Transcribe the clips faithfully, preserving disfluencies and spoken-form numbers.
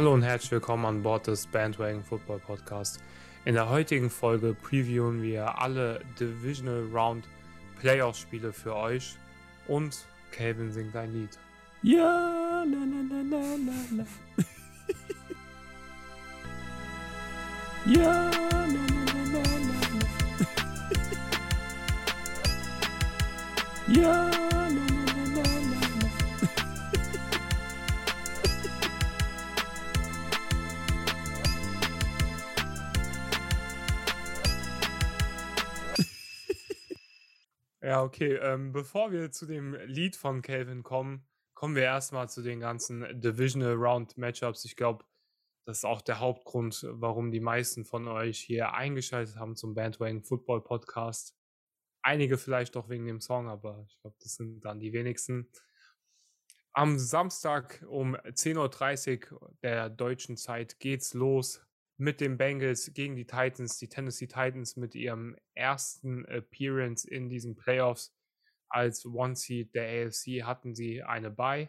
Hallo und herzlich willkommen an Bord des Bandwagon Football Podcast. In der heutigen Folge previewen wir alle Divisional Round Playoffs Spiele für euch und Calvin singt ein Lied. Ja, la la la la la. Ja, la la la la la. Ja, la la la la la. Ja, okay. Ähm, bevor wir zu dem Lied von Calvin kommen, kommen wir erstmal zu den ganzen Divisional Round Matchups. Ich glaube, das ist auch der Hauptgrund, warum die meisten von euch hier eingeschaltet haben zum Bandwagon Football Podcast. Einige vielleicht doch wegen dem Song, aber ich glaube, das sind dann die wenigsten. Am Samstag um zehn Uhr dreißig der deutschen Zeit geht's los mit den Bengals gegen die Titans, die Tennessee Titans mit ihrem ersten Appearance in diesen Playoffs als One-Seed der A F C hatten sie eine Bye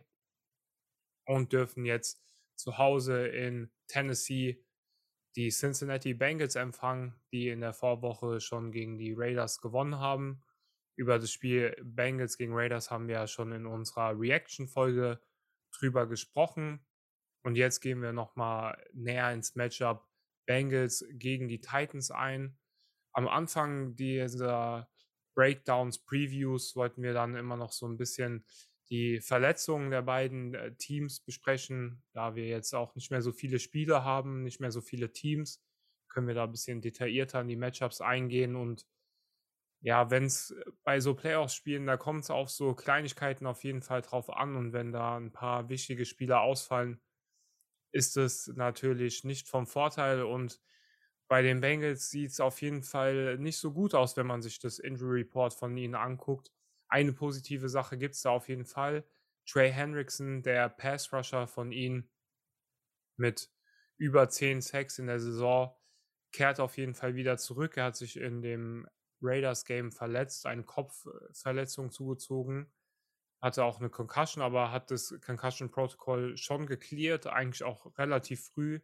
und dürfen jetzt zu Hause in Tennessee die Cincinnati Bengals empfangen, die in der Vorwoche schon gegen die Raiders gewonnen haben. Über das Spiel Bengals gegen Raiders haben wir ja schon in unserer Reaction-Folge drüber gesprochen. Und jetzt gehen wir nochmal näher ins Matchup Bengals gegen die Titans ein. Am Anfang dieser Breakdowns, Previews wollten wir dann immer noch so ein bisschen die Verletzungen der beiden Teams besprechen. Da wir jetzt auch nicht mehr so viele Spiele haben, nicht mehr so viele Teams, können wir da ein bisschen detaillierter in die Matchups eingehen. Und ja, wenn es bei so Playoffs-Spielen, da kommt es auf so Kleinigkeiten auf jeden Fall drauf an. Und wenn da ein paar wichtige Spieler ausfallen, ist es natürlich nicht vom Vorteil, und bei den Bengals sieht es auf jeden Fall nicht so gut aus, wenn man sich das Injury Report von ihnen anguckt. Eine positive Sache gibt es da auf jeden Fall. Trey Hendrickson, der Pass-Rusher von ihnen mit über zehn Sacks in der Saison, kehrt auf jeden Fall wieder zurück. Er hat sich in dem Raiders-Game verletzt, eine Kopfverletzung zugezogen. Hatte auch eine Concussion, aber hat das Concussion-Protokoll schon gecleared, eigentlich auch relativ früh.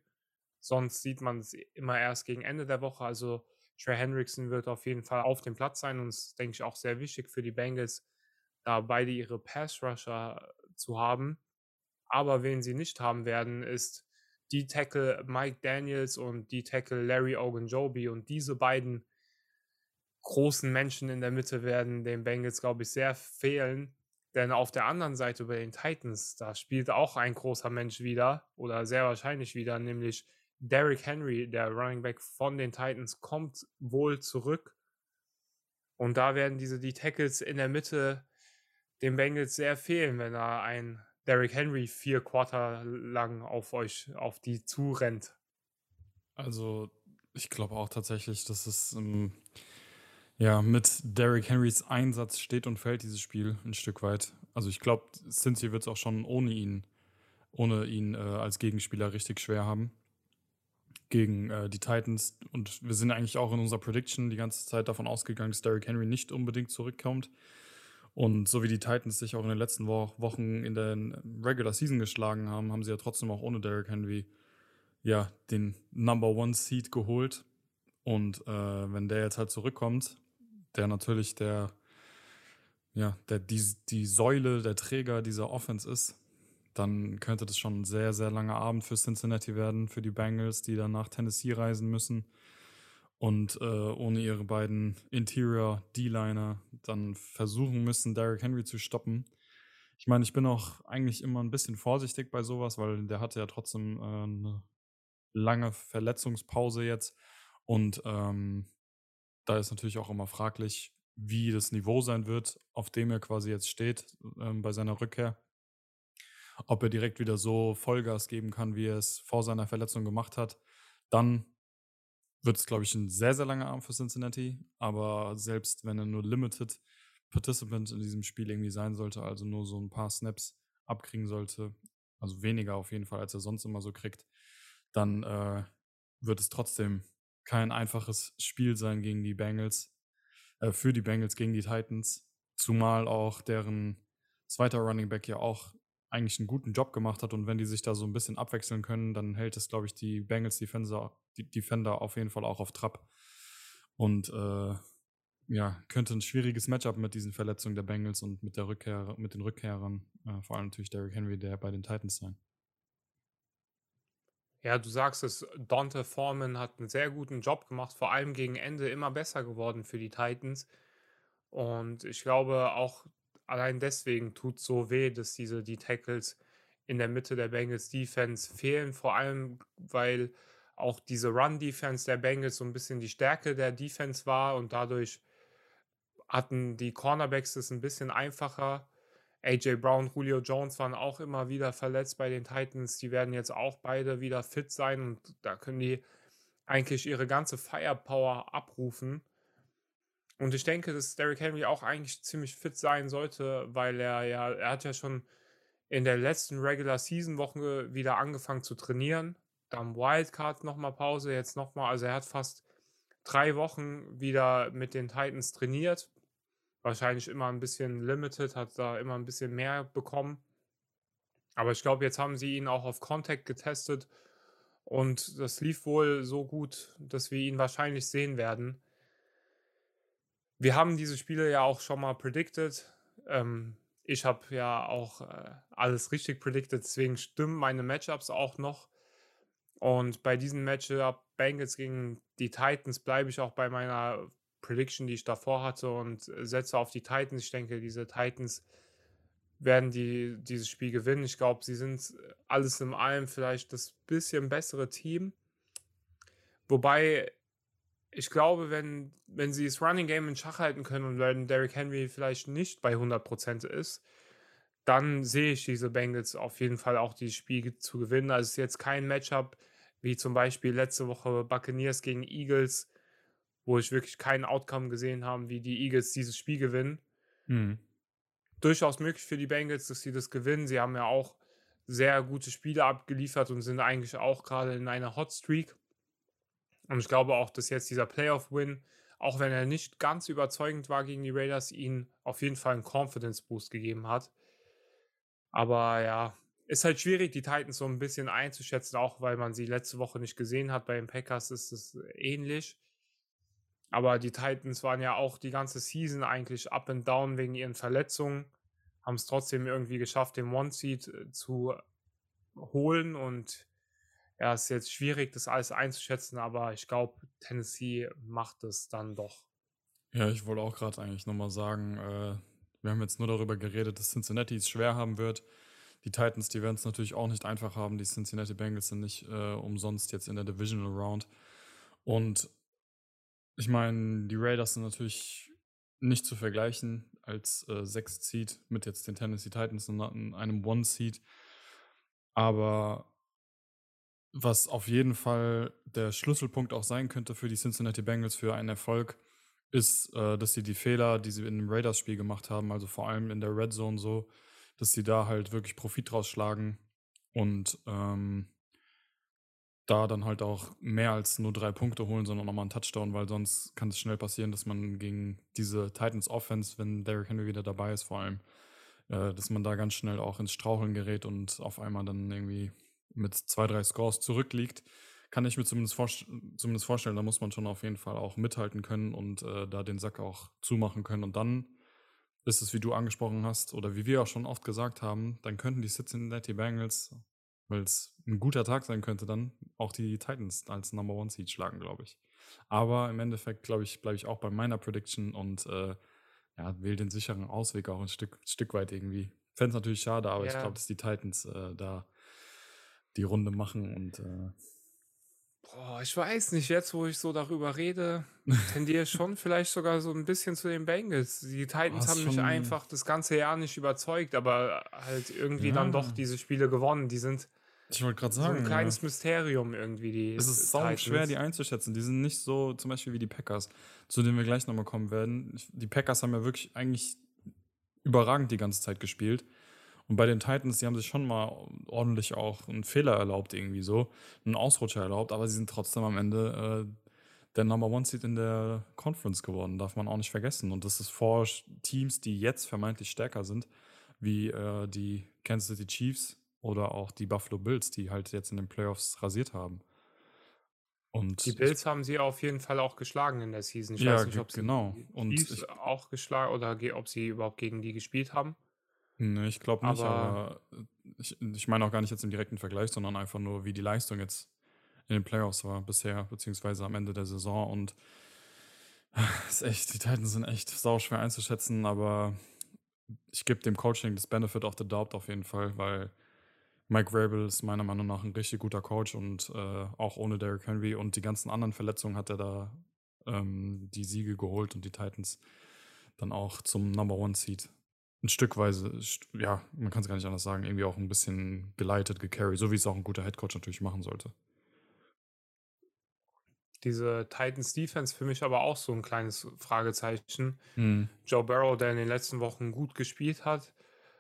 Sonst sieht man es immer erst gegen Ende der Woche. Also Trey Hendrickson wird auf jeden Fall auf dem Platz sein und ist, denke ich, auch sehr wichtig für die Bengals, da beide ihre Pass-Rusher zu haben. Aber wen sie nicht haben werden, ist die Tackle Mike Daniels und die Tackle Larry Ogunjobi. Und diese beiden großen Menschen in der Mitte werden den Bengals, glaube ich, sehr fehlen. Denn auf der anderen Seite bei den Titans, da spielt auch ein großer Mensch wieder oder sehr wahrscheinlich wieder, nämlich Derrick Henry, der Running Back von den Titans, kommt wohl zurück. Und da werden diese die Tackles in der Mitte den Bengals sehr fehlen, wenn da ein Derrick Henry vier Quarter lang auf euch, auf die zurennt. Also ich glaube auch tatsächlich, dass es... Ähm Ja, mit Derrick Henrys Einsatz steht und fällt dieses Spiel ein Stück weit. Also ich glaube, Cincy wird es auch schon ohne ihn, ohne ihn äh, als Gegenspieler richtig schwer haben gegen äh, die Titans. Und wir sind eigentlich auch in unserer Prediction die ganze Zeit davon ausgegangen, dass Derrick Henry nicht unbedingt zurückkommt. Und so wie die Titans sich auch in den letzten Wo- Wochen in der Regular Season geschlagen haben, haben sie ja trotzdem auch ohne Derrick Henry ja den Number One Seed geholt. Und äh, wenn der jetzt halt zurückkommt, der natürlich der, ja, der, die, die Säule, der Träger dieser Offense ist, dann könnte das schon ein sehr, sehr langer Abend für Cincinnati werden, für die Bengals, die dann nach Tennessee reisen müssen. Und äh, ohne ihre beiden Interior-D-Liner dann versuchen müssen, Derrick Henry zu stoppen. Ich meine, ich bin auch eigentlich immer ein bisschen vorsichtig bei sowas, weil der hatte ja trotzdem äh, eine lange Verletzungspause jetzt. Und ähm, da ist natürlich auch immer fraglich, wie das Niveau sein wird, auf dem er quasi jetzt steht ähm, bei seiner Rückkehr. Ob er direkt wieder so Vollgas geben kann, wie er es vor seiner Verletzung gemacht hat. Dann wird es, glaube ich, ein sehr, sehr langer Abend für Cincinnati. Aber selbst wenn er nur Limited Participant in diesem Spiel irgendwie sein sollte, also nur so ein paar Snaps abkriegen sollte, also weniger auf jeden Fall, als er sonst immer so kriegt, dann äh, wird es trotzdem kein einfaches Spiel sein gegen die Bengals, äh, für die Bengals gegen die Titans, zumal auch deren zweiter Running Back ja auch eigentlich einen guten Job gemacht hat. Und wenn die sich da so ein bisschen abwechseln können, dann hält es, glaube ich, die Bengals Defender, die Defender auf jeden Fall auch auf Trab. Und äh, ja, könnte ein schwieriges Matchup mit diesen Verletzungen der Bengals und mit der Rückkehr, mit den Rückkehrern, äh, vor allem natürlich Derrick Henry, der bei den Titans sein. Ja, du sagst es, D'Onta Foreman hat einen sehr guten Job gemacht, vor allem gegen Ende immer besser geworden für die Titans. Und ich glaube auch, allein deswegen tut es so weh, dass diese die Tackles in der Mitte der Bengals Defense fehlen, vor allem weil auch diese Run-Defense der Bengals so ein bisschen die Stärke der Defense war und dadurch hatten die Cornerbacks es ein bisschen einfacher. A J Brown, Julio Jones waren auch immer wieder verletzt bei den Titans. Die werden jetzt auch beide wieder fit sein und da können die eigentlich ihre ganze Firepower abrufen. Und ich denke, dass Derrick Henry auch eigentlich ziemlich fit sein sollte, weil er ja, er hat ja schon in der letzten Regular-Season-Woche wieder angefangen zu trainieren. Dann Wildcard nochmal Pause, jetzt nochmal. Also er hat fast drei Wochen wieder mit den Titans trainiert. Wahrscheinlich immer ein bisschen limited, hat da immer ein bisschen mehr bekommen. Aber ich glaube, jetzt haben sie ihn auch auf Contact getestet. Und das lief wohl so gut, dass wir ihn wahrscheinlich sehen werden. Wir haben diese Spiele ja auch schon mal predicted. Ähm, ich habe ja auch äh, alles richtig predicted, deswegen stimmen meine Matchups auch noch. Und bei diesem Matchup Bengals gegen die Titans bleibe ich auch bei meiner Prediction, die ich davor hatte, und setze auf die Titans. Ich denke, diese Titans werden die, dieses Spiel gewinnen. Ich glaube, sie sind alles in allem vielleicht das bisschen bessere Team. Wobei ich glaube, wenn, wenn sie das Running Game in Schach halten können und wenn Derrick Henry vielleicht nicht bei hundert Prozent ist, dann sehe ich diese Bengals auf jeden Fall auch dieses Spiel zu gewinnen. Also es ist jetzt kein Matchup wie zum Beispiel letzte Woche Buccaneers gegen Eagles, wo ich wirklich keinen Outcome gesehen habe, wie die Eagles dieses Spiel gewinnen. Mhm. Durchaus möglich für die Bengals, dass sie das gewinnen. Sie haben ja auch sehr gute Spiele abgeliefert und sind eigentlich auch gerade in einer Hot Streak. Und ich glaube auch, dass jetzt dieser Playoff-Win, auch wenn er nicht ganz überzeugend war gegen die Raiders, ihnen auf jeden Fall einen Confidence-Boost gegeben hat. Aber ja, ist halt schwierig, die Titans so ein bisschen einzuschätzen, auch weil man sie letzte Woche nicht gesehen hat. Bei den Packers ist es ähnlich. Aber die Titans waren ja auch die ganze Season eigentlich up and down wegen ihren Verletzungen. Haben es trotzdem irgendwie geschafft, den One-Seed zu holen. Und ja, es ist jetzt schwierig, das alles einzuschätzen, aber ich glaube, Tennessee macht es dann doch. Ja, ich wollte auch gerade eigentlich nochmal sagen, äh, wir haben jetzt nur darüber geredet, dass Cincinnati es schwer haben wird. Die Titans, die werden es natürlich auch nicht einfach haben. Die Cincinnati Bengals sind nicht äh, umsonst jetzt in der Divisional Round. Und ich meine, die Raiders sind natürlich nicht zu vergleichen als äh, Sechst-Seed mit jetzt den Tennessee Titans in einem One-Seed. Aber was auf jeden Fall der Schlüsselpunkt auch sein könnte für die Cincinnati Bengals für einen Erfolg, ist, dass sie die Fehler, die sie in dem Raiders-Spiel gemacht haben, also vor allem in der Red Zone so, dass sie da halt wirklich Profit rausschlagen und ähm, da dann halt auch mehr als nur drei Punkte holen, sondern nochmal einen Touchdown, weil sonst kann es schnell passieren, dass man gegen diese Titans-Offense, wenn Derrick Henry wieder dabei ist vor allem, äh, dass man da ganz schnell auch ins Straucheln gerät und auf einmal dann irgendwie mit zwei, drei Scores zurückliegt, kann ich mir zumindest, vorst- zumindest vorstellen, da muss man schon auf jeden Fall auch mithalten können und äh, da den Sack auch zumachen können. Und dann ist es, wie du angesprochen hast, oder wie wir auch schon oft gesagt haben, dann könnten die Cincinnati Bengals, weil es ein guter Tag sein könnte, dann auch die Titans als Number One Seed schlagen, glaube ich. Aber im Endeffekt, glaube ich, bleibe ich auch bei meiner Prediction und äh, ja, wähle den sicheren Ausweg auch ein Stück, Stück weit irgendwie. Fände es natürlich schade, aber ja. Ich glaube, dass die Titans äh, da die Runde machen und äh Boah, ich weiß nicht, jetzt wo ich so darüber rede, tendiere schon vielleicht sogar so ein bisschen zu den Bengals. Die Titans haben mich einfach das ganze Jahr nicht überzeugt, aber halt irgendwie ja. dann doch diese Spiele gewonnen. Die sind ich wollte gerade sagen, so ein kleines ja. Mysterium irgendwie. Die es ist sau schwer, die einzuschätzen. Die sind nicht so zum Beispiel wie die Packers, zu denen wir gleich nochmal kommen werden. Die Packers haben ja wirklich eigentlich überragend die ganze Zeit gespielt. Und bei den Titans, die haben sich schon mal ordentlich auch einen Fehler erlaubt, irgendwie so, einen Ausrutscher erlaubt, aber sie sind trotzdem am Ende äh, der Number One Seed in der Conference geworden, darf man auch nicht vergessen. Und das ist vor Teams, die jetzt vermeintlich stärker sind, wie äh, die Kansas City Chiefs oder auch die Buffalo Bills, die halt jetzt in den Playoffs rasiert haben. Und die Bills haben sie auf jeden Fall auch geschlagen in der Season. Ich ja, weiß nicht, ob sie genau. die Chiefs und ich, auch geschlagen oder ge- ob sie überhaupt gegen die gespielt haben. Nee, ich glaube nicht, aber, aber ich, ich meine auch gar nicht jetzt im direkten Vergleich, sondern einfach nur, wie die Leistung jetzt in den Playoffs war bisher, beziehungsweise am Ende der Saison. Und ist echt, die Titans sind echt sauschwer einzuschätzen, aber ich gebe dem Coaching das Benefit of the Doubt auf jeden Fall, weil Mike Vrabel ist meiner Meinung nach ein richtig guter Coach und äh, auch ohne Derrick Henry und die ganzen anderen Verletzungen hat er da ähm, die Siege geholt und die Titans dann auch zum Number One Seed ein Stückweise, ja, man kann es gar nicht anders sagen, irgendwie auch ein bisschen geleitet, gecarried, so wie es auch ein guter Headcoach natürlich machen sollte. Diese Titans Defense für mich aber auch so ein kleines Fragezeichen. Mhm. Joe Burrow, der in den letzten Wochen gut gespielt hat,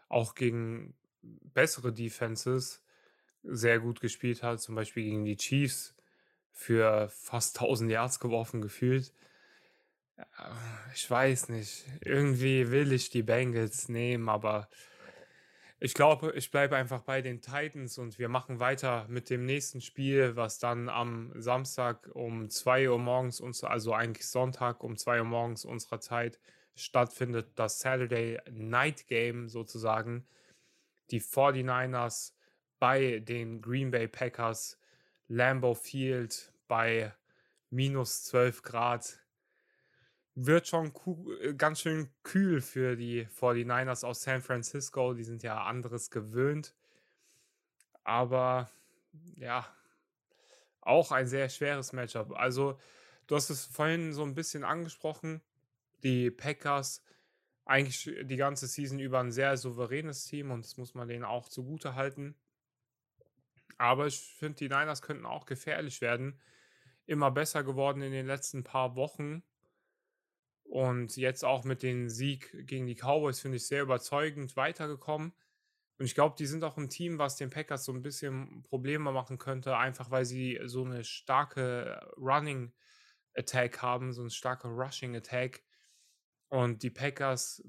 auch gegen bessere Defenses sehr gut gespielt hat, zum Beispiel gegen die Chiefs für fast tausend Yards geworfen gefühlt. Ich weiß nicht. Irgendwie will ich die Bengals nehmen, aber ich glaube, ich bleibe einfach bei den Titans und wir machen weiter mit dem nächsten Spiel, was dann am Samstag um zwei Uhr morgens, uns, also eigentlich Sonntag um zwei Uhr morgens unserer Zeit stattfindet, das Saturday Night Game sozusagen. Die forty-niners bei den Green Bay Packers, Lambeau Field bei minus zwölf Grad. Wird schon ku- ganz schön kühl für die forty-niners aus San Francisco. Die sind ja anderes gewöhnt. Aber ja, auch ein sehr schweres Matchup. Also, du hast es vorhin so ein bisschen angesprochen. Die Packers eigentlich die ganze Season über ein sehr souveränes Team und das muss man denen auch zugute halten. Aber ich finde, die Niners könnten auch gefährlich werden. Immer besser geworden in den letzten paar Wochen. Und jetzt auch mit dem Sieg gegen die Cowboys, finde ich, sehr überzeugend weitergekommen. Und ich glaube, die sind auch ein Team, was den Packers so ein bisschen Probleme machen könnte, einfach weil sie so eine starke Running-Attack haben, so eine starke Rushing-Attack. Und die Packers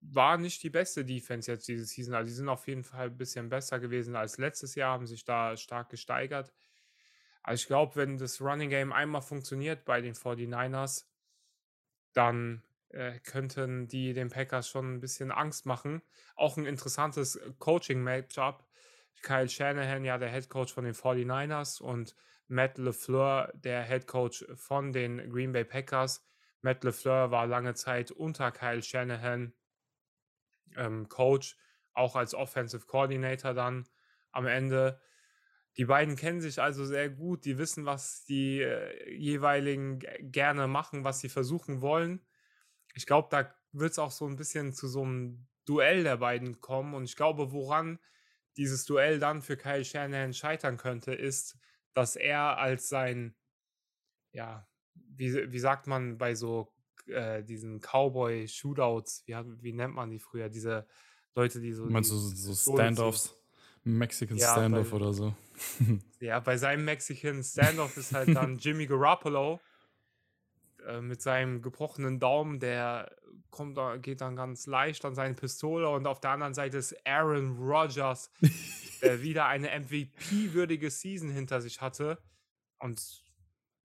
waren nicht die beste Defense jetzt diese Season. Also die sind auf jeden Fall ein bisschen besser gewesen als letztes Jahr, haben sich da stark gesteigert. Also ich glaube, wenn das Running Game einmal funktioniert bei den forty-niners, dann äh, könnten die den Packers schon ein bisschen Angst machen. Auch ein interessantes Coaching-Matchup. Kyle Shanahan, ja der Head Coach von den forty-niners und Matt LeFleur, der Head Coach von den Green Bay Packers. Matt LeFleur war lange Zeit unter Kyle Shanahan ähm, Coach, auch als Offensive Coordinator dann am Ende. Die beiden kennen sich also sehr gut, die wissen, was die äh, jeweiligen g- gerne machen, was sie versuchen wollen. Ich glaube, da wird es auch so ein bisschen zu so einem Duell der beiden kommen und ich glaube, woran dieses Duell dann für Kyle Shanahan scheitern könnte, ist, dass er als sein, ja, Wie, wie sagt man bei so äh, diesen Cowboy-Shootouts, wie, wie nennt man die früher, diese Leute, die so... Meinst du so, so Standoffs, Mexican ja, Standoff bei, oder so? Ja, bei seinem Mexican Standoff ist halt dann Jimmy Garoppolo äh, mit seinem gebrochenen Daumen, der kommt, geht dann ganz leicht an seine Pistole und auf der anderen Seite ist Aaron Rodgers, der wieder eine M V P-würdige Season hinter sich hatte und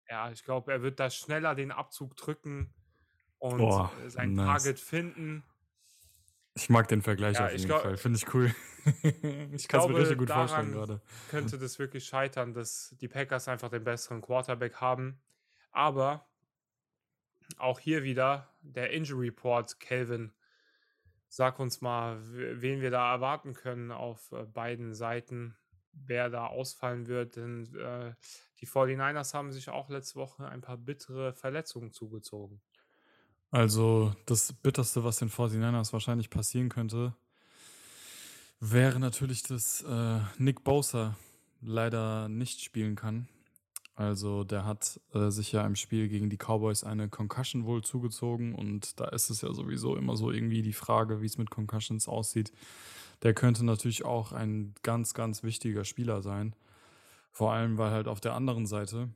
ja, ich glaube, er wird da schneller den Abzug drücken und Boah, sein nice. Target finden. Ich mag den Vergleich ja, auf jeden glaub, Fall. Finde ich cool. Ich kann es mir richtig gut vorstellen gerade. Könnte das wirklich scheitern, dass die Packers einfach den besseren Quarterback haben. Aber auch hier wieder der Injury Report, Calvin. Sag uns mal, wen wir da erwarten können auf beiden Seiten, wer da ausfallen wird. Denn äh, die forty-niners haben sich auch letzte Woche ein paar bittere Verletzungen zugezogen. Also das Bitterste, was den forty-niners wahrscheinlich passieren könnte, wäre natürlich, dass äh, Nick Bosa leider nicht spielen kann. Also der hat äh, sich ja im Spiel gegen die Cowboys eine Concussion wohl zugezogen und da ist es ja sowieso immer so irgendwie die Frage, wie es mit Concussions aussieht. Der könnte natürlich auch ein ganz, ganz wichtiger Spieler sein. Vor allem, weil halt auf der anderen Seite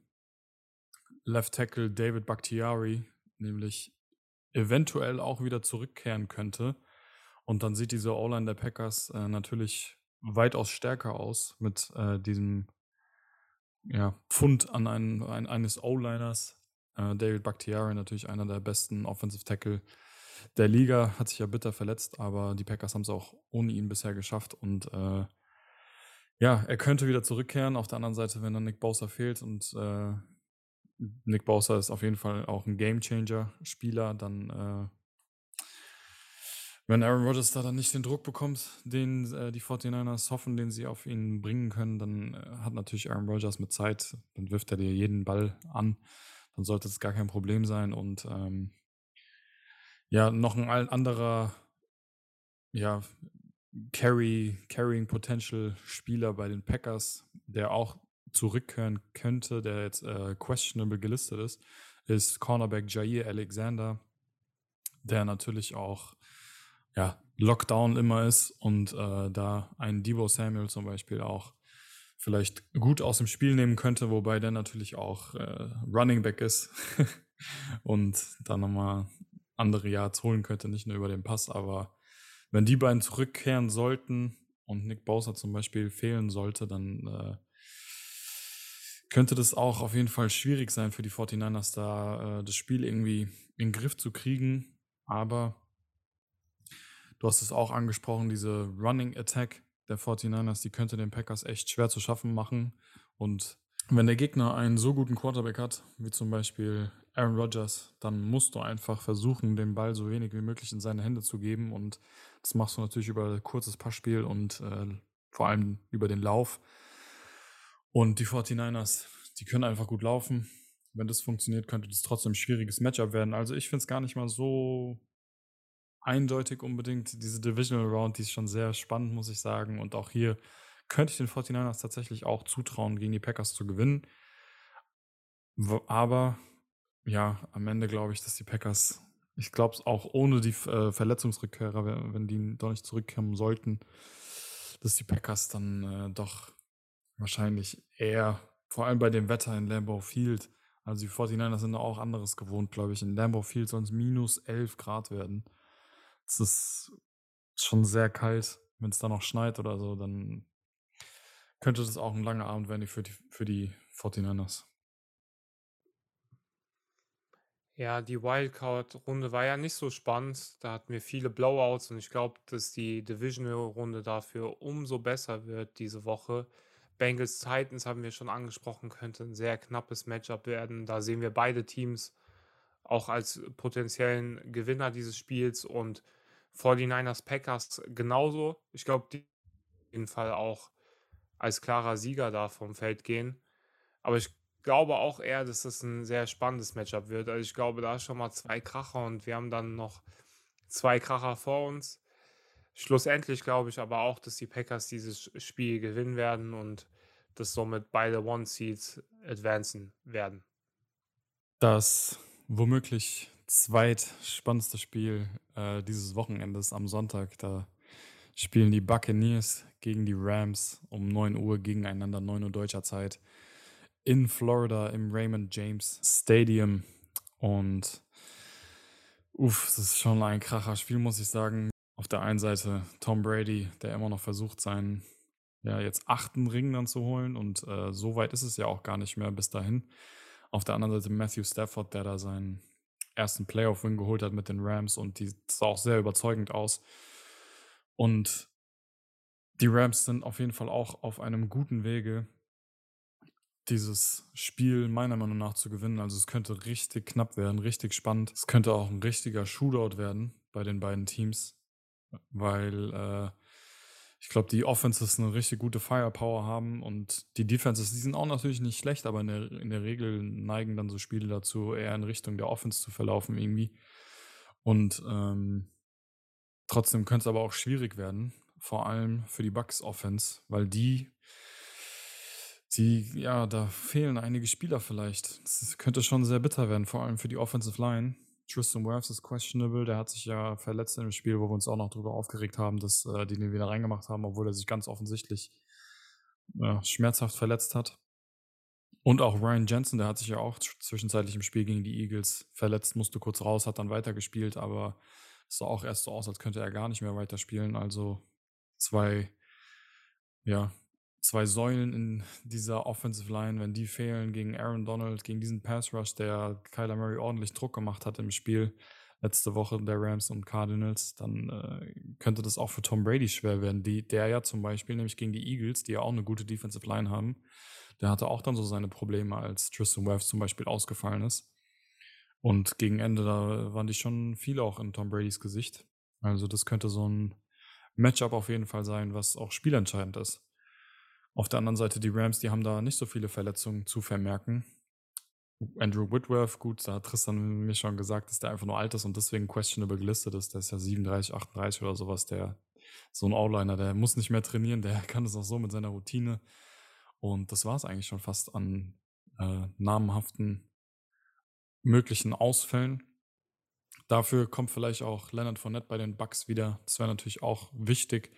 Left Tackle David Bakhtiari nämlich eventuell auch wieder zurückkehren könnte. Und dann sieht diese O-Line der Packers äh, natürlich weitaus stärker aus mit äh, diesem ja, Pfund an einen, ein, eines O-Liners. Äh, David Bakhtiari, natürlich einer der besten Offensive Tackle der Liga, hat sich ja bitter verletzt, aber die Packers haben es auch ohne ihn bisher geschafft. Und äh, ja, er könnte wieder zurückkehren. Auf der anderen Seite, wenn dann Nick Bosa fehlt und äh, Nick Bosa ist auf jeden Fall auch ein Game-Changer-Spieler, dann äh, wenn Aaron Rodgers da dann nicht den Druck bekommt, den äh, die forty-niners hoffen, den sie auf ihn bringen können, dann äh, hat natürlich Aaron Rodgers mit Zeit, dann wirft er dir jeden Ball an, dann sollte es gar kein Problem sein. Und ähm, ja, noch ein anderer ja, Carry, Carrying Potential Spieler bei den Packers, der auch zurückkehren könnte, der jetzt äh, questionable gelistet ist, ist Cornerback Jaire Alexander, der natürlich auch ja, Lockdown immer ist und äh, da einen Deebo Samuel zum Beispiel auch vielleicht gut aus dem Spiel nehmen könnte, wobei der natürlich auch äh, Running Back ist und da nochmal andere Yards holen könnte, nicht nur über den Pass, aber wenn die beiden zurückkehren sollten und Nick Bosa zum Beispiel fehlen sollte, dann äh, könnte das auch auf jeden Fall schwierig sein für die forty-niners, da äh, das Spiel irgendwie in den Griff zu kriegen, aber du hast es auch angesprochen, diese Running Attack der forty-niners, die könnte den Packers echt schwer zu schaffen machen. Und wenn der Gegner einen so guten Quarterback hat, wie zum Beispiel Aaron Rodgers, dann musst du einfach versuchen, den Ball so wenig wie möglich in seine Hände zu geben. Und das machst du natürlich über kurzes Passspiel und äh, vor allem über den Lauf. Und die forty-niners, die können einfach gut laufen. Wenn das funktioniert, könnte das trotzdem ein schwieriges Matchup werden. Also ich finde es gar nicht mal so eindeutig unbedingt. Diese Divisional Round, die ist schon sehr spannend, muss ich sagen. Und auch hier könnte ich den forty-niners tatsächlich auch zutrauen, gegen die Packers zu gewinnen. Aber ja, am Ende glaube ich, dass die Packers, ich glaube es auch ohne die äh, Verletzungsrückkehrer, wenn die doch nicht zurückkommen sollten, dass die Packers dann äh, doch wahrscheinlich eher, vor allem bei dem Wetter in Lambeau Field, also die forty-niners sind auch anderes gewohnt, glaube ich. In Lambeau Field sollen es minus elf Grad werden. Es ist schon sehr kalt. Wenn es da noch schneit oder so, dann könnte das auch ein langer Abend werden für die, für die forty-niners. Ja, die Wildcard-Runde war ja nicht so spannend. Da hatten wir viele Blowouts und ich glaube, dass die Divisional-Runde dafür umso besser wird diese Woche. Bengals-Titans haben wir schon angesprochen, könnte ein sehr knappes Matchup werden. Da sehen wir beide Teams auch als potenziellen Gewinner dieses Spiels und forty-niners Packers genauso. Ich glaube, die auf jeden Fall auch als klarer Sieger da vom Feld gehen. Aber ich glaube auch eher, dass das ein sehr spannendes Matchup wird. Also ich glaube, da ist schon mal zwei Kracher und wir haben dann noch zwei Kracher vor uns. Schlussendlich glaube ich aber auch, dass die Packers dieses Spiel gewinnen werden und dass somit beide One-Seeds advancen werden. Das womöglich zweitspannendste Spiel äh, dieses Wochenendes am Sonntag. Da spielen die Buccaneers gegen die Rams um neun Uhr gegeneinander, neun Uhr deutscher Zeit, in Florida im Raymond James Stadium. Und uff, das ist schon ein Kracher-Spiel, muss ich sagen. Auf der einen Seite Tom Brady, der immer noch versucht, seinen ja, jetzt achten Ring dann zu holen. Und äh, so weit ist es ja auch gar nicht mehr bis dahin. Auf der anderen Seite Matthew Stafford, der da seinen ersten Playoff-Win geholt hat mit den Rams und die sah auch sehr überzeugend aus. Und die Rams sind auf jeden Fall auch auf einem guten Wege, dieses Spiel meiner Meinung nach zu gewinnen. Also es könnte richtig knapp werden, richtig spannend. Es könnte auch ein richtiger Shootout werden bei den beiden Teams, weil äh, ich glaube, die Offenses eine richtig gute Firepower haben und die Defenses, die sind auch natürlich nicht schlecht, aber in der, in der Regel neigen dann so Spiele dazu, eher in Richtung der Offense zu verlaufen irgendwie. Und ähm, trotzdem könnte es aber auch schwierig werden, vor allem für die Bucks-Offense, weil die, die, ja, da fehlen einige Spieler vielleicht. Das könnte schon sehr bitter werden, vor allem für die Offensive Line. Tristan Wirfs ist questionable, der hat sich ja verletzt im Spiel, wo wir uns auch noch drüber aufgeregt haben, dass äh, die den wieder reingemacht haben, obwohl er sich ganz offensichtlich äh, schmerzhaft verletzt hat. Und auch Ryan Jensen, der hat sich ja auch zwischenzeitlich im Spiel gegen die Eagles verletzt, musste kurz raus, hat dann weitergespielt, aber sah auch erst so aus, als könnte er gar nicht mehr weiterspielen. Also zwei, ja, zwei Säulen in dieser Offensive Line, wenn die fehlen gegen Aaron Donald, gegen diesen Pass Rush, der Kyler Murray ordentlich Druck gemacht hat im Spiel letzte Woche der Rams und Cardinals, dann äh, könnte das auch für Tom Brady schwer werden. Die, der ja zum Beispiel, nämlich gegen die Eagles, die ja auch eine gute Defensive Line haben, der hatte auch dann so seine Probleme, als Tristan Wirfs zum Beispiel ausgefallen ist. Und gegen Ende, da waren die schon viele auch in Tom Bradys Gesicht. Also das könnte so ein Matchup auf jeden Fall sein, was auch spielentscheidend ist. Auf der anderen Seite die Rams, die haben da nicht so viele Verletzungen zu vermerken. Andrew Whitworth, gut, da hat Tristan mir schon gesagt, dass der einfach nur alt ist und deswegen questionable gelistet ist. Der ist ja siebenunddreißig, achtunddreißig oder sowas, der so ein Outliner, der muss nicht mehr trainieren, der kann es auch so mit seiner Routine. Und das war es eigentlich schon fast an äh, namenhaften möglichen Ausfällen. Dafür kommt vielleicht auch Leonard Fournette bei den Bucks wieder. Das wäre natürlich auch wichtig,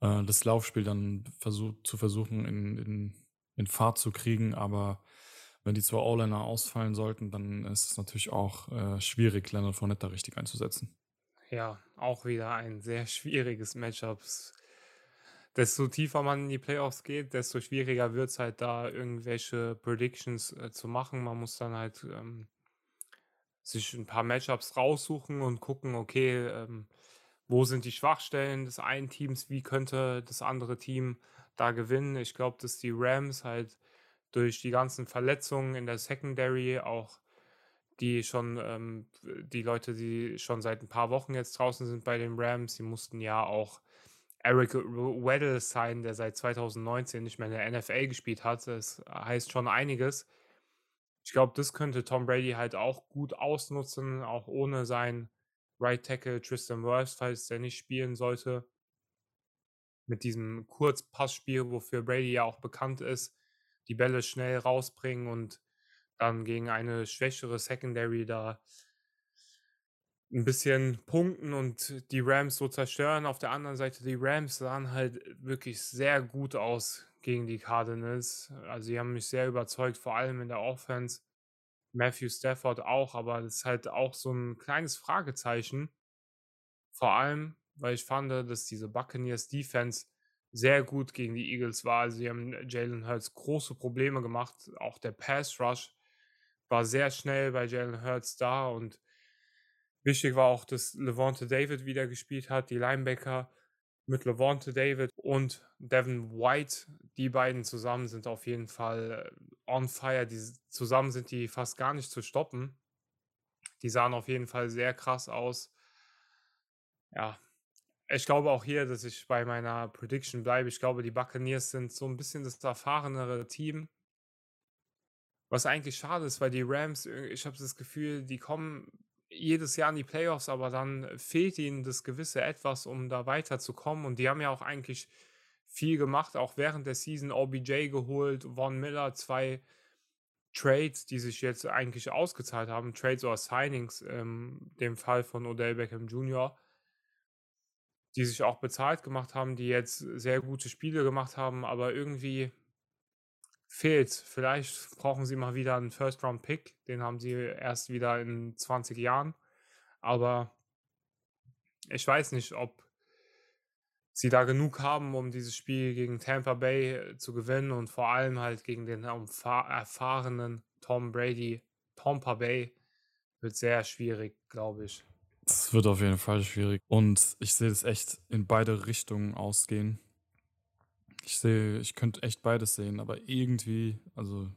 äh, das Laufspiel dann versuch- zu versuchen in, in, in Fahrt zu kriegen, aber wenn die zwei O-Liner ausfallen sollten, dann ist es natürlich auch äh, schwierig, Leonard Fournette da richtig einzusetzen. Ja, auch wieder ein sehr schwieriges Matchup. Desto tiefer man in die Playoffs geht, desto schwieriger wird es halt, da irgendwelche Predictions äh, zu machen. Man muss dann halt ähm, sich ein paar Matchups raussuchen und gucken, okay, ähm, wo sind die Schwachstellen des einen Teams, wie könnte das andere Team da gewinnen. Ich glaube, dass die Rams halt durch die ganzen Verletzungen in der Secondary, auch die schon, ähm, die Leute, die schon seit ein paar Wochen jetzt draußen sind bei den Rams, die mussten ja auch Eric Weddle signen, der seit zweitausendneunzehn nicht mehr in der N F L gespielt hat. Das heißt schon einiges. Ich glaube, das könnte Tom Brady halt auch gut ausnutzen, auch ohne seinen Right Tackle Tristan Wirfs, falls der nicht spielen sollte. Mit diesem Kurzpassspiel, wofür Brady ja auch bekannt ist, die Bälle schnell rausbringen und dann gegen eine schwächere Secondary da ein bisschen punkten und die Rams so zerstören. Auf der anderen Seite, die Rams sahen halt wirklich sehr gut aus gegen die Cardinals. Also die haben mich sehr überzeugt, vor allem in der Offense. Matthew Stafford auch, aber das ist halt auch so ein kleines Fragezeichen. Vor allem, weil ich fand, dass diese Buccaneers Defense sehr gut gegen die Eagles war. Also sie haben Jalen Hurts große Probleme gemacht. Auch der Pass Rush war sehr schnell bei Jalen Hurts da und wichtig war auch, dass Lavonte David wieder gespielt hat. Die Linebacker mit Lavonte David und Devin White, die beiden zusammen sind auf jeden Fall on fire. Die, zusammen sind die fast gar nicht zu stoppen. Die sahen auf jeden Fall sehr krass aus. Ja, ich glaube auch hier, dass ich bei meiner Prediction bleibe. Ich glaube, die Buccaneers sind so ein bisschen das erfahrenere Team. Was eigentlich schade ist, weil die Rams, ich habe das Gefühl, die kommen jedes Jahr in die Playoffs, aber dann fehlt ihnen das gewisse Etwas, um da weiterzukommen. Und die haben ja auch eigentlich viel gemacht, auch während der Season O B J geholt, Von Miller, zwei Trades, die sich jetzt eigentlich ausgezahlt haben, Trades oder Signings, ähm, dem Fall von Odell Beckham Junior, die sich auch bezahlt gemacht haben, die jetzt sehr gute Spiele gemacht haben, aber irgendwie fehlt. Vielleicht brauchen sie mal wieder einen First-Round-Pick, den haben sie erst wieder in zwanzig Jahren, aber ich weiß nicht, ob sie da genug haben, um dieses Spiel gegen Tampa Bay zu gewinnen und vor allem halt gegen den erfahrenen Tom Brady. Tampa Bay wird sehr schwierig, glaube ich. Es wird auf jeden Fall schwierig und ich sehe das echt in beide Richtungen ausgehen. Ich sehe, ich könnte echt beides sehen, aber irgendwie, also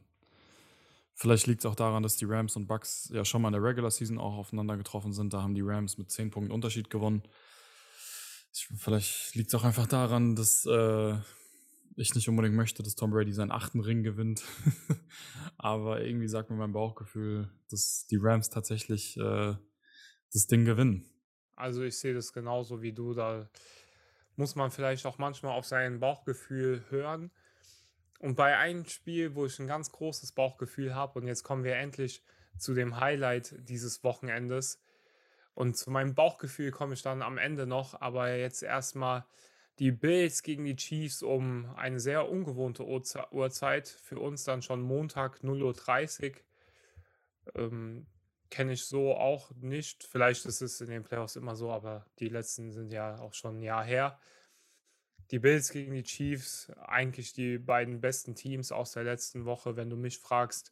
vielleicht liegt es auch daran, dass die Rams und Bucks ja schon mal in der Regular Season auch aufeinander getroffen sind. Da haben die Rams mit zehn Punkten Unterschied gewonnen. Ich, vielleicht liegt es auch einfach daran, dass äh, ich nicht unbedingt möchte, dass Tom Brady seinen achten Ring gewinnt. Aber irgendwie sagt mir mein Bauchgefühl, dass die Rams tatsächlich äh, das Ding gewinnen. Also ich sehe das genauso wie du. Da muss man vielleicht auch manchmal auf sein Bauchgefühl hören. Und bei einem Spiel, wo ich ein ganz großes Bauchgefühl habe, und jetzt kommen wir endlich zu dem Highlight dieses Wochenendes. Und zu meinem Bauchgefühl komme ich dann am Ende noch, aber jetzt erstmal die Bills gegen die Chiefs um eine sehr ungewohnte Uhrzeit. Für uns dann schon Montag null Uhr dreißig. Ähm, kenne ich so auch nicht. Vielleicht ist es in den Playoffs immer so, aber die letzten sind ja auch schon ein Jahr her. Die Bills gegen die Chiefs, eigentlich die beiden besten Teams aus der letzten Woche, wenn du mich fragst,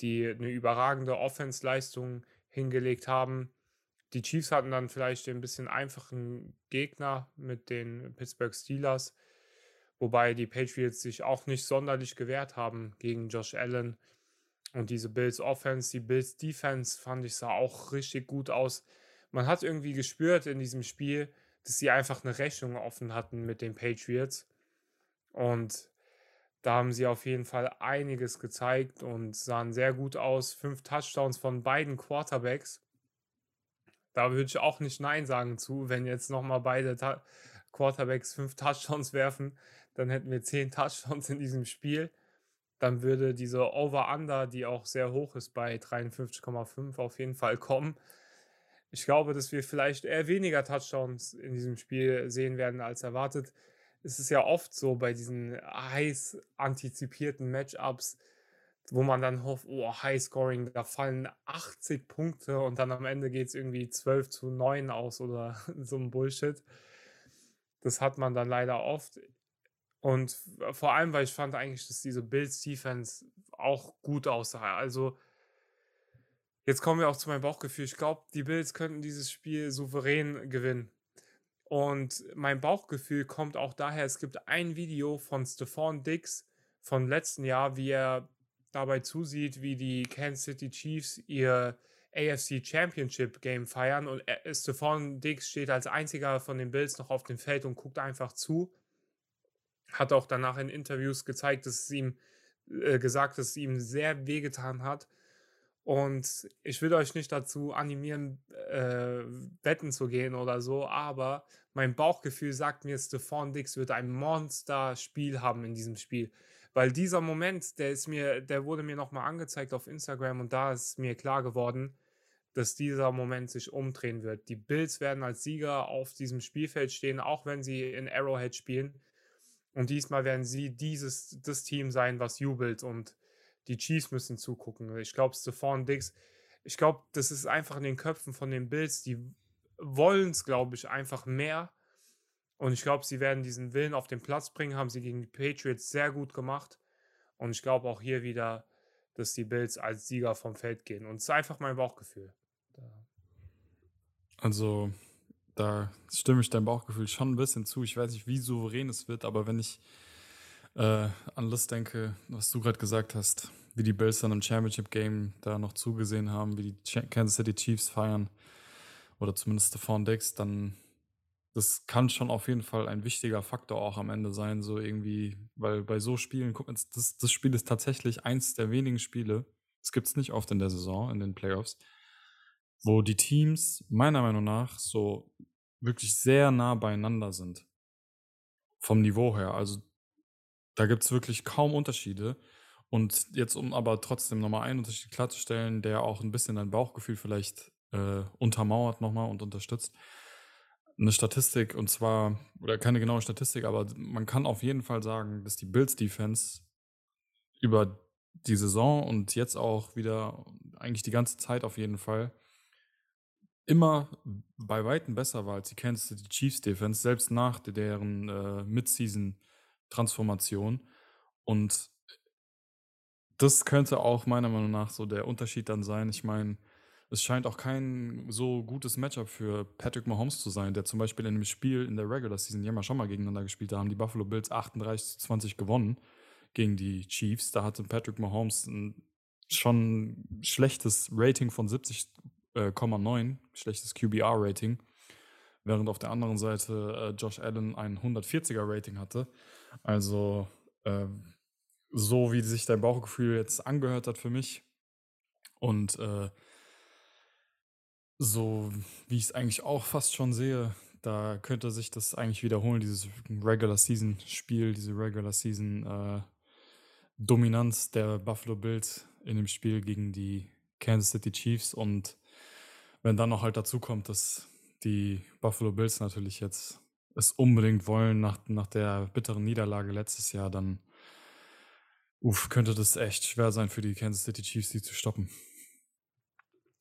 die eine überragende Offense-Leistung hingelegt haben. Die Chiefs hatten dann vielleicht den ein bisschen einfachen Gegner mit den Pittsburgh Steelers, wobei die Patriots sich auch nicht sonderlich gewehrt haben gegen Josh Allen. Und diese Bills Offense, die Bills Defense, fand ich, sah auch richtig gut aus. Man hat irgendwie gespürt in diesem Spiel, dass sie einfach eine Rechnung offen hatten mit den Patriots. Und da haben sie auf jeden Fall einiges gezeigt und sahen sehr gut aus. Fünf Touchdowns von beiden Quarterbacks. Da würde ich auch nicht Nein sagen zu, wenn jetzt nochmal beide Ta- Quarterbacks fünf Touchdowns werfen, dann hätten wir zehn Touchdowns in diesem Spiel. Dann würde diese Over-Under, die auch sehr hoch ist bei dreiundfünfzig Komma fünf, auf jeden Fall kommen. Ich glaube, dass wir vielleicht eher weniger Touchdowns in diesem Spiel sehen werden als erwartet. Es ist ja oft so bei diesen heiß antizipierten Matchups, wo man dann hofft, oh, High-Scoring, da fallen achtzig Punkte und dann am Ende geht es irgendwie zwölf zu neun aus oder so ein Bullshit. Das hat man dann leider oft. Und vor allem, weil ich fand eigentlich, dass diese Bills-Defense auch gut aussah. Also jetzt kommen wir auch zu meinem Bauchgefühl. Ich glaube, die Bills könnten dieses Spiel souverän gewinnen. Und mein Bauchgefühl kommt auch daher, es gibt ein Video von Stephon Diggs von letzten Jahr, wie er dabei zusieht, wie die Kansas City Chiefs ihr A F C Championship Game feiern, und Stephon Diggs steht als einziger von den Bills noch auf dem Feld und guckt einfach zu. Hat auch danach in Interviews gezeigt, dass es ihm äh, gesagt, dass es ihm sehr wehgetan hat. Und ich will euch nicht dazu animieren, äh, wetten zu gehen oder so, aber mein Bauchgefühl sagt mir, Stephon Diggs wird ein Monster-Spiel haben in diesem Spiel. Weil dieser Moment, der ist mir, der wurde mir nochmal angezeigt auf Instagram, und da ist mir klar geworden, dass dieser Moment sich umdrehen wird. Die Bills werden als Sieger auf diesem Spielfeld stehen, auch wenn sie in Arrowhead spielen. Und diesmal werden sie dieses, das Team sein, was jubelt, und die Chiefs müssen zugucken. Ich glaube, Stephon Diggs, ich glaube, das ist einfach in den Köpfen von den Bills, die wollen es, glaube ich, einfach mehr. Und ich glaube, sie werden diesen Willen auf den Platz bringen, haben sie gegen die Patriots sehr gut gemacht. Und ich glaube auch hier wieder, dass die Bills als Sieger vom Feld gehen. Und es ist einfach mein Bauchgefühl. Also, da stimme ich deinem Bauchgefühl schon ein bisschen zu. Ich weiß nicht, wie souverän es wird, aber wenn ich äh, an das denke, was du gerade gesagt hast, wie die Bills dann im Championship-Game da noch zugesehen haben, wie die Kansas City Chiefs feiern, oder zumindest Stephon Diggs, dann das kann schon auf jeden Fall ein wichtiger Faktor auch am Ende sein, so irgendwie, weil bei so Spielen, guck mal, das, das Spiel ist tatsächlich eins der wenigen Spiele, das gibt es nicht oft in der Saison, in den Playoffs, wo die Teams meiner Meinung nach so wirklich sehr nah beieinander sind. Vom Niveau her, also da gibt es wirklich kaum Unterschiede. Und jetzt, um aber trotzdem nochmal einen Unterschied klarzustellen, der auch ein bisschen dein Bauchgefühl vielleicht äh, untermauert nochmal und unterstützt, eine Statistik, und zwar, oder keine genaue Statistik, aber man kann auf jeden Fall sagen, dass die Bills-Defense über die Saison und jetzt auch wieder, eigentlich die ganze Zeit auf jeden Fall, immer bei Weitem besser war als die Kansas City Chiefs-Defense, selbst nach deren äh, Mid-Season-Transformation. Und das könnte auch meiner Meinung nach so der Unterschied dann sein. Ich meine, es scheint auch kein so gutes Matchup für Patrick Mahomes zu sein, der zum Beispiel in einem Spiel in der Regular Season, die haben ja schon mal gegeneinander gespielt, da haben die Buffalo Bills achtunddreißig zu zwanzig gewonnen gegen die Chiefs. Da hatte Patrick Mahomes ein schon schlechtes Rating von siebzig Komma neun, schlechtes Q B R-Rating, während auf der anderen Seite äh, Josh Allen ein hundertvierziger-Rating hatte. Also äh, so wie sich dein Bauchgefühl jetzt angehört hat für mich, und äh, so wie ich es eigentlich auch fast schon sehe, da könnte sich das eigentlich wiederholen, dieses Regular-Season-Spiel, diese Regular-Season-Dominanz äh, der Buffalo Bills in dem Spiel gegen die Kansas City Chiefs. Und wenn dann noch halt dazu kommt, dass die Buffalo Bills natürlich jetzt es unbedingt wollen nach, nach der bitteren Niederlage letztes Jahr, dann uff, könnte das echt schwer sein für die Kansas City Chiefs, sie zu stoppen.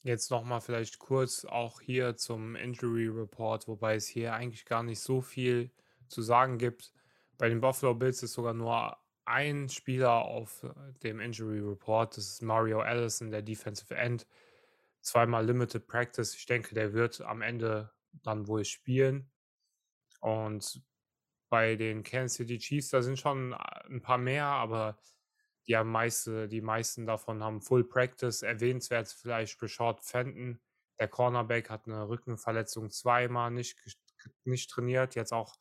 Jetzt nochmal vielleicht kurz auch hier zum Injury Report, wobei es hier eigentlich gar nicht so viel zu sagen gibt. Bei den Buffalo Bills ist sogar nur ein Spieler auf dem Injury Report, das ist Mario Allison, der Defensive End. Zweimal Limited Practice, ich denke, der wird am Ende dann wohl spielen. Und bei den Kansas City Chiefs, da sind schon ein paar mehr, aber die, haben meiste, die meisten davon haben Full Practice. Erwähnenswert vielleicht Rashad Fenton, der Cornerback hat eine Rückenverletzung zweimal nicht, nicht trainiert, jetzt auch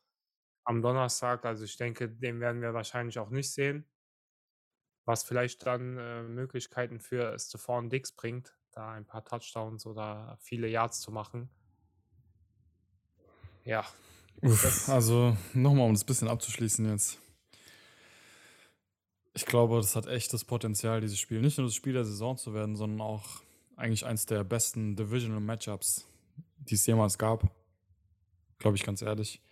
am Donnerstag, also ich denke, den werden wir wahrscheinlich auch nicht sehen, was vielleicht dann äh, Möglichkeiten für Stephon Diggs bringt, da ein paar Touchdowns oder viele Yards zu machen. Ja. Uff, also nochmal, um das ein bisschen abzuschließen jetzt. Ich glaube, das hat echt das Potenzial, dieses Spiel, nicht nur das Spiel der Saison zu werden, sondern auch eigentlich eines der besten Divisional Matchups, die es jemals gab. Glaube ich ganz ehrlich.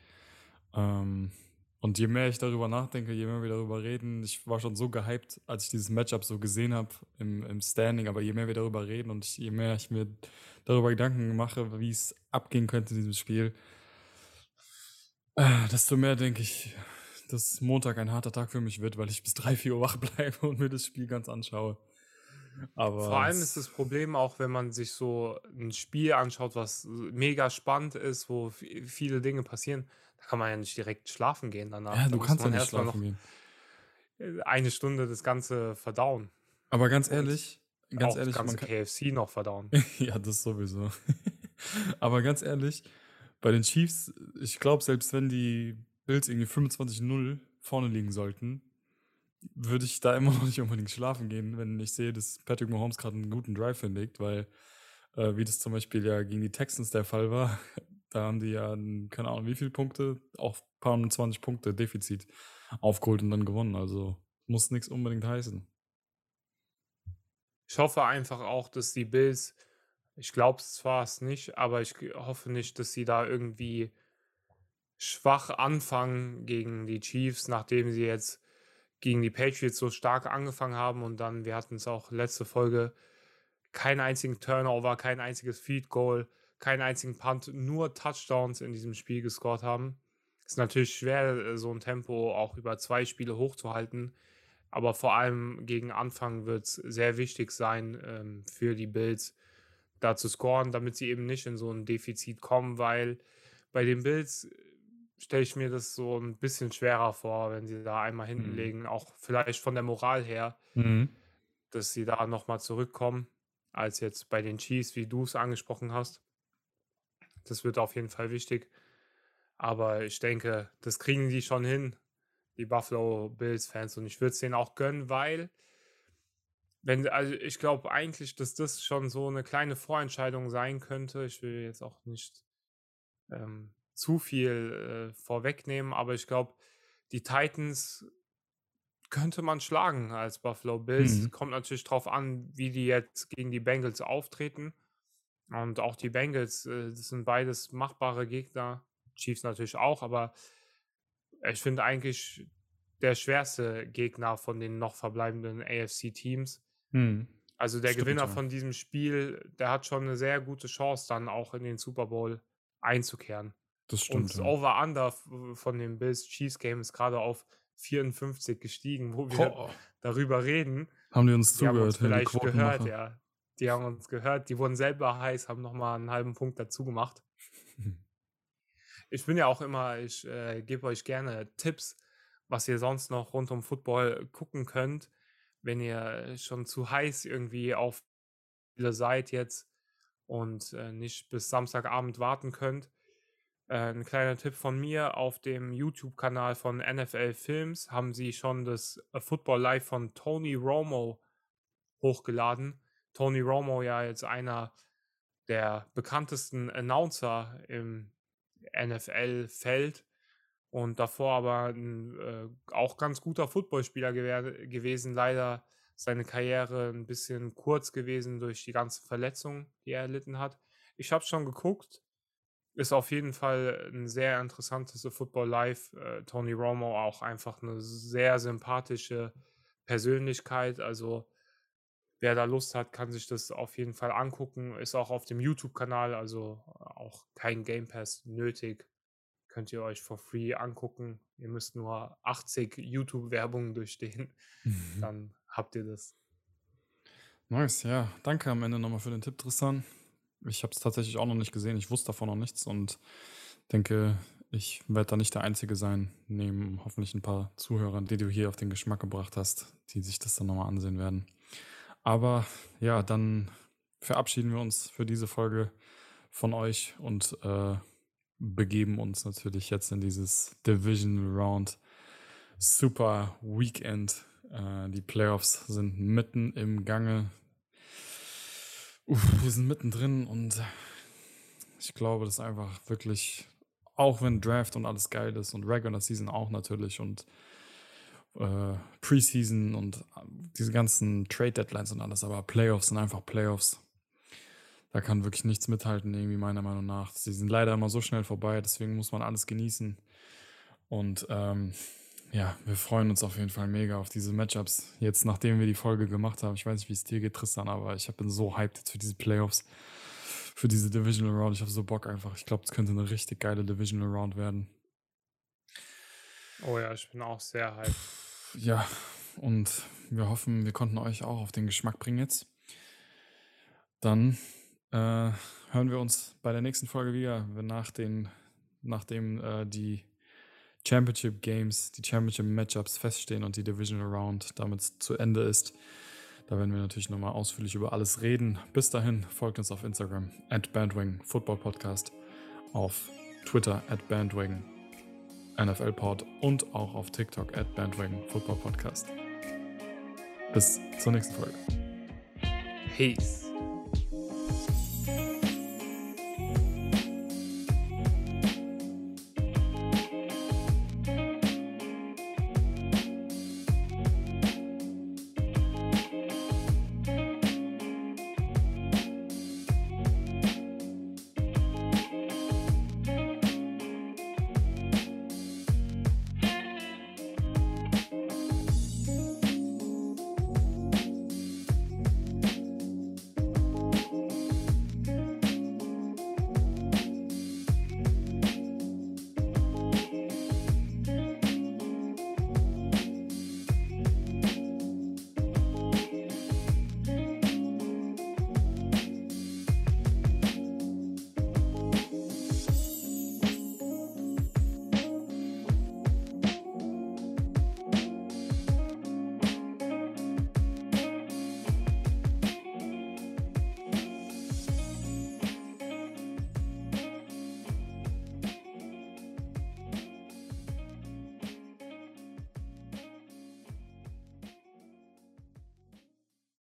Ähm, und je mehr ich darüber nachdenke, je mehr wir darüber reden, ich war schon so gehypt, als ich dieses Matchup so gesehen habe im, im Standing, aber je mehr wir darüber reden und ich, je mehr ich mir darüber Gedanken mache, wie es abgehen könnte in diesem Spiel, äh, desto mehr denke ich, dass Montag ein harter Tag für mich wird, weil ich bis drei, vier Uhr wach bleibe und mir das Spiel ganz anschaue. Aber vor allem ist das Problem auch, wenn man sich so ein Spiel anschaut, was mega spannend ist, wo viele Dinge passieren, da kann man ja nicht direkt schlafen gehen danach. Ja, du da kannst ja nicht schlafen gehen. Eine Stunde das Ganze verdauen. Aber ganz ehrlich, und ganz auch ehrlich, das ganze man kann K F C noch verdauen. Ja, das sowieso. Aber ganz ehrlich, bei den Chiefs, ich glaube, selbst wenn die Bills irgendwie fünfundzwanzig null vorne liegen sollten, würde ich da immer noch nicht unbedingt schlafen gehen, wenn ich sehe, dass Patrick Mahomes gerade einen guten Drive hinlegt, weil äh, wie das zum Beispiel ja gegen die Texans der Fall war, da haben die ja, keine Ahnung wie viele Punkte, auch ein paar und zwanzig Punkte Defizit aufgeholt und dann gewonnen, also muss nichts unbedingt heißen. Ich hoffe einfach auch, dass die Bills, ich glaube zwar es nicht, aber ich hoffe nicht, dass sie da irgendwie schwach anfangen gegen die Chiefs, nachdem sie jetzt gegen die Patriots so stark angefangen haben und dann, wir hatten es auch letzte Folge, keinen einzigen Turnover, kein einziges Field Goal, keinen einzigen Punt, nur Touchdowns in diesem Spiel gescored haben. Ist natürlich schwer, so ein Tempo auch über zwei Spiele hochzuhalten, aber vor allem gegen Anfang wird es sehr wichtig sein, ähm, für die Bills da zu scoren, damit sie eben nicht in so ein Defizit kommen, weil bei den Bills stelle ich mir das so ein bisschen schwerer vor, wenn sie da einmal hinten mhm. legen, auch vielleicht von der Moral her, mhm. dass sie da nochmal zurückkommen, als jetzt bei den Chiefs, wie du es angesprochen hast. Das wird auf jeden Fall wichtig. Aber ich denke, das kriegen die schon hin, die Buffalo Bills-Fans. Und ich würde es denen auch gönnen, weil, wenn, also ich glaube eigentlich, dass das schon so eine kleine Vorentscheidung sein könnte. Ich will jetzt auch nicht Ähm, zu viel äh, vorwegnehmen, aber ich glaube, die Titans könnte man schlagen als Buffalo Bills. Mhm. Kommt natürlich drauf an, wie die jetzt gegen die Bengals auftreten. Und auch die Bengals, äh, das sind beides machbare Gegner. Chiefs natürlich auch, aber ich finde eigentlich der schwerste Gegner von den noch verbleibenden A F C-Teams. Mhm. Also der Stimmt, Gewinner ja. von diesem Spiel, der hat schon eine sehr gute Chance, dann auch in den Super Bowl einzukehren. Das stimmt, und das ja. Over-Under von dem Bills-Chiefs-Game ist gerade auf vierundfünfzig gestiegen, wo wir oh. darüber reden. Haben die uns die zugehört? Haben uns vielleicht die gehört, ja. Die haben uns gehört. Die wurden selber heiß, haben nochmal einen halben Punkt dazu gemacht. Ich bin ja auch immer, ich äh, gebe euch gerne Tipps, was ihr sonst noch rund um Football gucken könnt, wenn ihr schon zu heiß irgendwie auf seid jetzt und äh, nicht bis Samstagabend warten könnt. Ein kleiner Tipp von mir, auf dem YouTube-Kanal von N F L Films haben sie schon das Football Live von Tony Romo hochgeladen. Tony Romo ja jetzt einer der bekanntesten Announcer im N F L-Feld und davor aber ein, äh, auch ganz guter Footballspieler gew- gewesen. Leider seine Karriere ein bisschen kurz gewesen durch die ganzen Verletzungen, die er erlitten hat. Ich habe schon geguckt. Ist auf jeden Fall ein sehr interessantes Football Live. Tony Romo auch einfach eine sehr sympathische Persönlichkeit. Also Wer da Lust hat, kann sich das auf jeden Fall angucken. Ist auch auf dem YouTube-Kanal, also auch kein Game Pass nötig. Könnt ihr euch for free angucken. Ihr müsst nur achtzig YouTube-Werbungen durchstehen. Mhm. Dann habt ihr das. Nice, ja. Danke am Ende nochmal für den Tipp, Tristan. Ich habe es tatsächlich auch noch nicht gesehen. Ich wusste davon noch nichts und denke, ich werde da nicht der Einzige sein, neben hoffentlich ein paar Zuhörern, die du hier auf den Geschmack gebracht hast, die sich das dann nochmal ansehen werden. Aber ja, dann verabschieden wir uns für diese Folge von euch und äh, begeben uns natürlich jetzt in dieses Divisional Round Super Weekend. Äh, die Playoffs sind mitten im Gange. Uff, wir sind mittendrin und ich glaube, das ist einfach wirklich, auch wenn Draft und alles geil ist und Regular Season auch natürlich und Äh, Preseason und diese ganzen Trade-Deadlines und alles, aber Playoffs sind einfach Playoffs. Da kann wirklich nichts mithalten, irgendwie meiner Meinung nach. Sie sind leider immer so schnell vorbei, deswegen muss man alles genießen. Und ähm, ja, wir freuen uns auf jeden Fall mega auf diese Matchups. Jetzt, nachdem wir die Folge gemacht haben, ich weiß nicht, wie es dir geht, Tristan, aber ich bin so hyped jetzt für diese Playoffs, für diese Divisional Round. Ich habe so Bock einfach. Ich glaube, es könnte eine richtig geile Divisional Round werden. Oh ja, ich bin auch sehr hyped. Ja, und wir hoffen, wir konnten euch auch auf den Geschmack bringen jetzt. Dann äh, hören wir uns bei der nächsten Folge wieder, wenn nach den, nachdem äh, die Championship Games, die Championship Matchups feststehen und die Divisional Round damit zu Ende ist. Da werden wir natürlich nochmal ausführlich über alles reden. Bis dahin, folgt uns auf Instagram at Bandwagon Football Podcast, auf Twitter at Bandwagon N F L-Pod und auch auf TikTok at Bandwagon Football Podcast. Bis zur nächsten Folge. Peace.